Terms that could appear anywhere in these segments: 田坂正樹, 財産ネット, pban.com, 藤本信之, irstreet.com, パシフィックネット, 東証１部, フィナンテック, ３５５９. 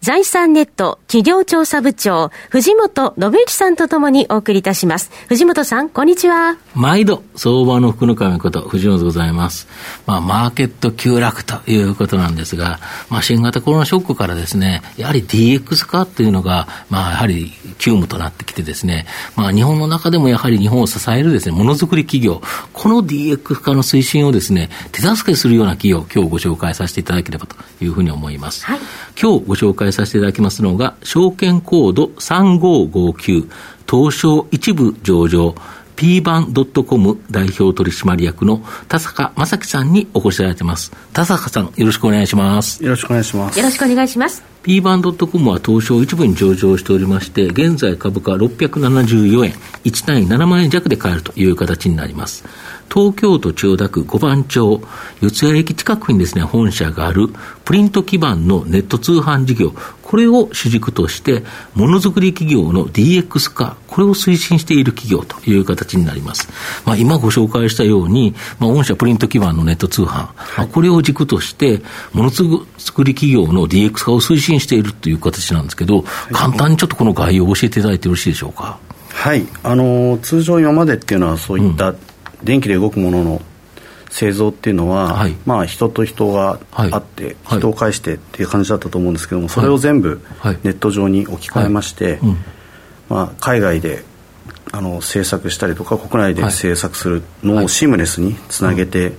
財産ネット企業調査部長藤本信之さんとともにお送りいたします。藤本さん、こんにちは。毎度相場の福の神こと藤本でございます。マーケット急落ということなんですが、新型コロナショックからですね、やはり DX 化というのが、やはり急務となってきてですね、日本の中でもやはり日本を支えるですね、ものづくり企業、この DX 化の推進をですね、手助けするような企業を今日ご紹介させていただければというふうに思います、はい、今日ご紹介させていただきますのが証券コード3559東証一部上場 P 版ドットコム代表取締役の田坂正樹さんにお越しいただいています。田坂さん、よろしくお願いします。よろしくお願いします。よろしくお願いします。 P 版ドットコムは東証一部に上場しておりまして、現在株価674円1単位7万円弱で買えるという形になります。東京都千代田区5番町四ツ谷駅近くにですね、本社があるプリント基盤のネット通販事業、これを主軸としてものづくり企業の DX 化、これを推進している企業という形になります、今ご紹介したように、御社プリント基盤のネット通販、これを軸としてものづくり企業の DX 化を推進しているという形なんですけど、簡単にちょっとこの概要を教えていただいてよろしいでしょうか。はい、通常今までっていうのはそういった、電気で動くものの製造っていうのは、人と人があって、人を介してっていう感じだったと思うんですけども、それを全部ネット上に置き換えまして、海外で制作したりとか国内で制作するのをシームレスにつなげて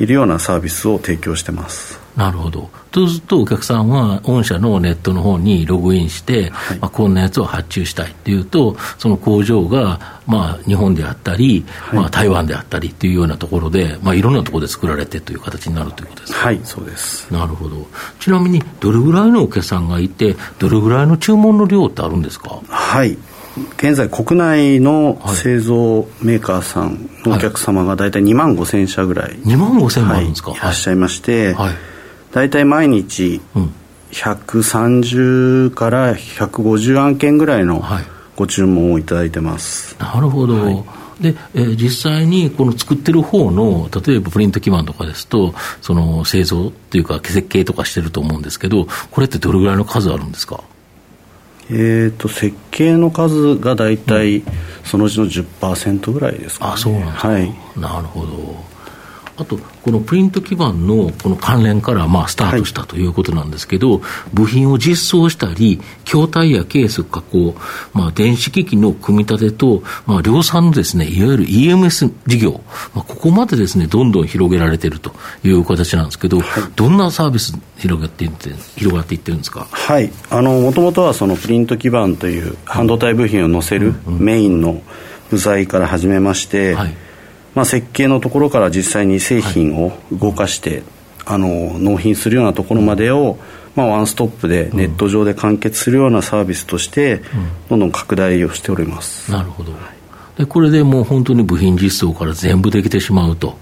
いるようなサービスを提供してます。なるほど。そうするとお客さんは御社のネットの方にログインして、こんなやつを発注したいっていうと、その工場が日本であったり、台湾であったりっていうようなところで、いろんなところで作られてという形になるということですか。はい、そうです。なるほど。ちなみにどれぐらいのお客さんがいて、どれぐらいの注文の量ってあるんですか。はい、現在国内の製造メーカーさんのお客様がだいたい2万5000社ぐらい、2万5000もあるんですか。いらっしゃいまして、だいたい毎日130から150案件ぐらいのご注文をいただいてます、なるほど、で、実際にこの作ってる方の、例えばプリント基板とかですと、その製造というか設計とかしてると思うんですけど、これってどれぐらいの数あるんですか。設計の数がだいたいそのうちの 10% ぐらいですかね。あ、そうなんですか、なるほど。あとこのプリント基盤のこの関連からスタートしたということなんですけど、部品を実装したり、筐体やケース加工、電子機器の組み立てと、量産のですね、いわゆる EMS 事業、ここまでですね、どんどん広げられているという形なんですけど、どんなサービス広がっていってるんですか。はい、もともとはそのプリント基盤という半導体部品を載せるメインの部材から始めまして、設計のところから実際に製品を動かして、納品するようなところまでを、ワンストップでネット上で完結するようなサービスとして、どんどん拡大をしております。なるほど。でこれでもう本当に部品実装から全部できてしまうと。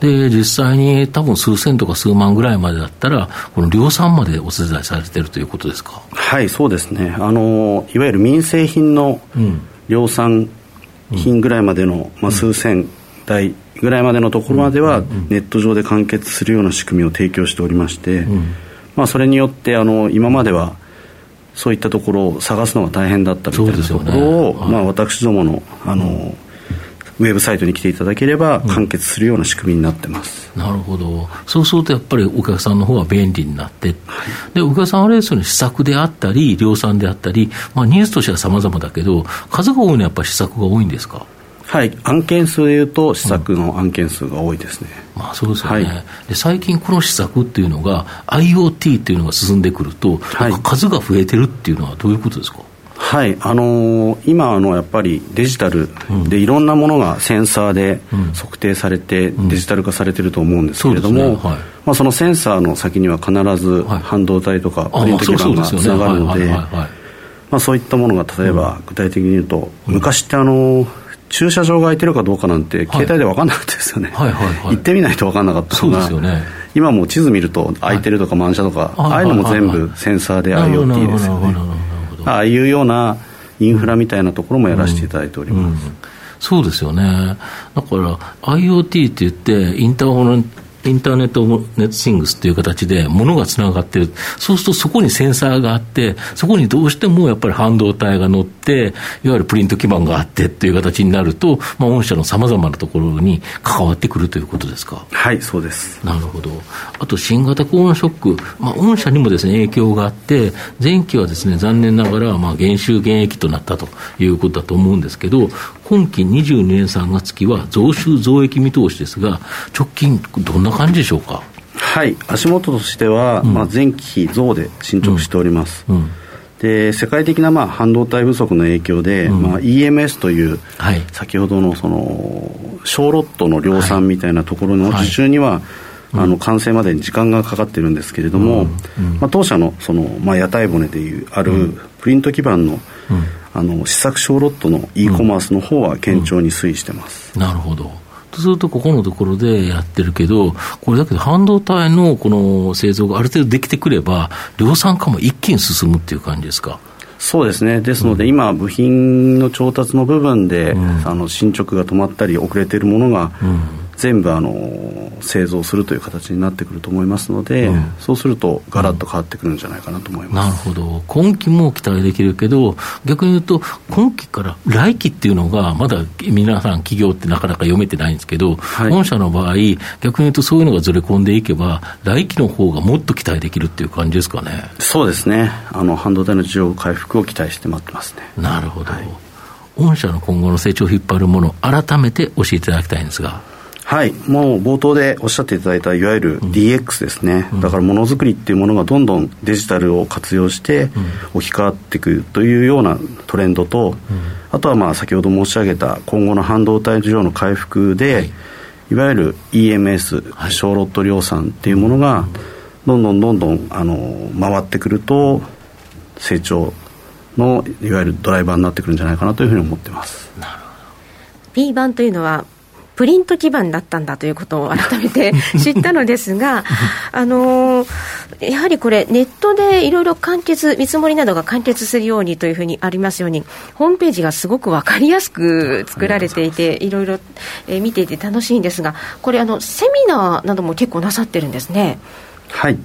で実際に多分数千とか数万ぐらいまでだったら、この量産までお手伝いされているということですか。はい、そうですね。いわゆる民生品の量産品ぐらいまでの、数千台ぐらいまでのところまではネット上で完結するような仕組みを提供しておりまして、それによって今まではそういったところを探すのが大変だったみたいなところを、私どもの、ウェブサイトに来ていただければ完結するような仕組みになってます、なるほど。そうするとやっぱりお客さんの方は便利になって、でお客さんはですね、試作であったり量産であったり、ニーズとしては様々だけど、数が多いのはやっぱり試作が多いんですか。はい、案件数でいうと試作の案件数が多いですね、そうですよね、で最近この試作っていうのが IoT っていうのが進んでくると、数が増えてるっていうのはどういうことですか。はい、今やっぱりデジタルでいろんなものがセンサーで測定されてデジタル化されてると思うんですけれども、そのセンサーの先には必ず半導体とかプリント基板がつながるので、まあ、そういったものが例えば具体的に言うと、うん、昔って駐車場が空いてるかどうかなんて携帯で分かんなかったですよね、はいはいはいはい、行ってみないと分かんなかったのが、そうですよね、今もう地図見ると空いてるとか満車とか、はい、ああいうのも全部センサーで IoT ですよね。ああいうようなインフラみたいなところもやらせていただいております、うんうん、そうですよね。だから IoT って言ってインターネットネットシングスという形で物がつながっている。そうするとそこにセンサーがあって、そこにどうしてもやっぱり半導体が乗って、いわゆるプリント基板があってという形になると、まあ、御社のさまざまなところに関わってくるということですか。はい、そうです。なるほど。あと新型コロナショック、まあ、御社にもですね影響があって、前期はですね残念ながらまあ減収減益となったということだと思うんですけど、今期22年3月期は増収増益見通しですが、直近どんな感じでしょうか。はい、足元としては、まあ、前期増で進捗しております、うんうん、で世界的なまあ半導体不足の影響で、うんまあ、EMS という、はい、先ほどのその小ロットの量産みたいなところの受注には、はいはい完成までに時間がかかっているんですけれども、うんうんまあ、当社の、その、まあ、屋台骨でいうあるプリント基板の、うん、試作小ロットの e コマースの方は堅調に推移してます、うんうん、なるほど。とするとここのところでやってるけど、これだけど半導体のこの製造がある程度できてくれば量産化も一気に進むっていう感じですか。そうですね。ですので、うん、今部品の調達の部分で、うん、進捗が止まったり遅れているものが、うん全部製造するという形になってくると思いますので、うん、そうするとガラッと変わってくるんじゃないかなと思います、うん、なるほど。今期も期待できるけど、逆に言うと今期から来期っていうのがまだ皆さん企業ってなかなか読めてないんですけど、はい、御社の場合逆に言うとそういうのがずれ込んでいけば来期の方がもっと期待できるっていう感じですかね。そうですね。半導体の需要回復を期待して待ってますね。なるほど、はい、御社の今後の成長を引っ張るものを改めて教えていただきたいんですが。はい、もう冒頭でおっしゃっていただいたいわゆる DX ですね、うん、だからものづくりっていうものがどんどんデジタルを活用して置き換わっていくというようなトレンドと、うん、あとはまあ先ほど申し上げた今後の半導体需要の回復で、はい、いわゆる EMS、はい、小ロット量産っていうものがどんどんどんどん回ってくると成長のいわゆるドライバーになってくるんじゃないかなというふうに思ってます。なるほど。 P 版というのはプリント基板だったんだということを改めて知ったのですがやはりこれネットでいろいろ完結見積もりなどが完結するようにというふうにありますように、ホームページがすごく分かりやすく作られていていろいろ見ていて楽しいんですが、これセミナーなども結構なさってるんですね。はい、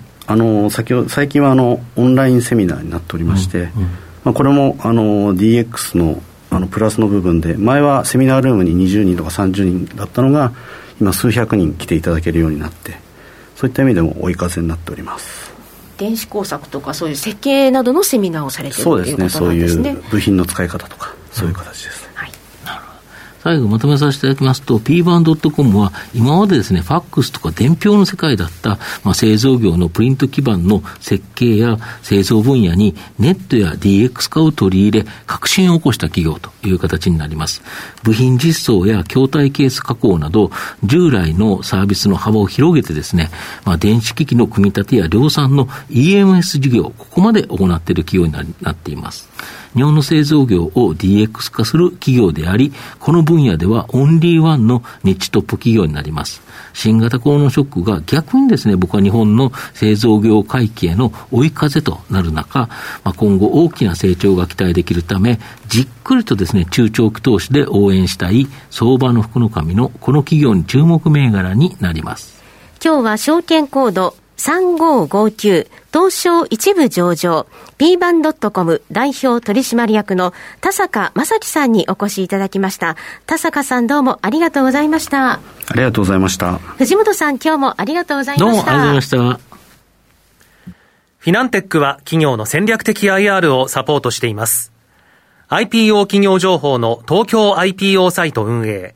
最近はオンラインセミナーになっておりまして、うんうんまあ、これもDX のプラスの部分で、前はセミナールームに20人とか30人だったのが今数百人来ていただけるようになって、そういった意味でも追い風になっております。電子工作とかそういう設計などのセミナーをされているということなんですね。そうですね。そういう部品の使い方とかそういう形です、うんはい、なるほど。最後まとめさせていただきますと、 pban.com は今までですねファックスとか伝票の世界だった、まあ、製造業のプリント基板の設計や製造分野にネットや DX 化を取り入れ革新を起こした企業という形になります。部品実装や筐体ケース加工など従来のサービスの幅を広げてですね、まあ、電子機器の組み立てや量産の EMS 事業、ここまで行っている企業になっています。日本の製造業を DX 化する企業であり、この分野ではオンリーワンのニッチトップ企業になります。新型コロナショックが逆にですね、僕は日本の製造業回帰への追い風となる中、まあ、今後大きな成長が期待できるため、じっくりとですね、中長期投資で応援したい相場の福の神のこの企業に注目銘柄になります。今日は証券コード3559東証一部上場 pban.com 代表取締役の田坂正樹さんにお越しいただきました。田坂さん、どうもありがとうございました。ありがとうございました。藤本さん、今日もありがとうございました。どうもありがとうございました。フィナンテックは企業の戦略的 IR をサポートしています。 IPO 企業情報の東京 IPO サイト運営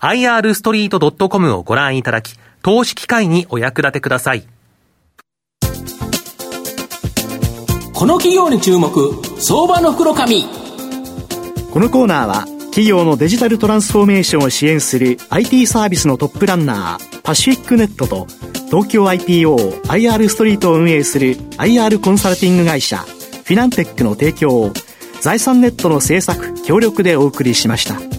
irstreet.com をご覧いただき、投資機会にお役立てください。この企業に注目、相場の袋紙。このコーナーは企業のデジタルトランスフォーメーションを支援する IT サービスのトップランナーパシフィックネットと、東京 IPO IR ストリートを運営する IR コンサルティング会社フィナンテックの提供を、財産ネットの制作協力でお送りしました。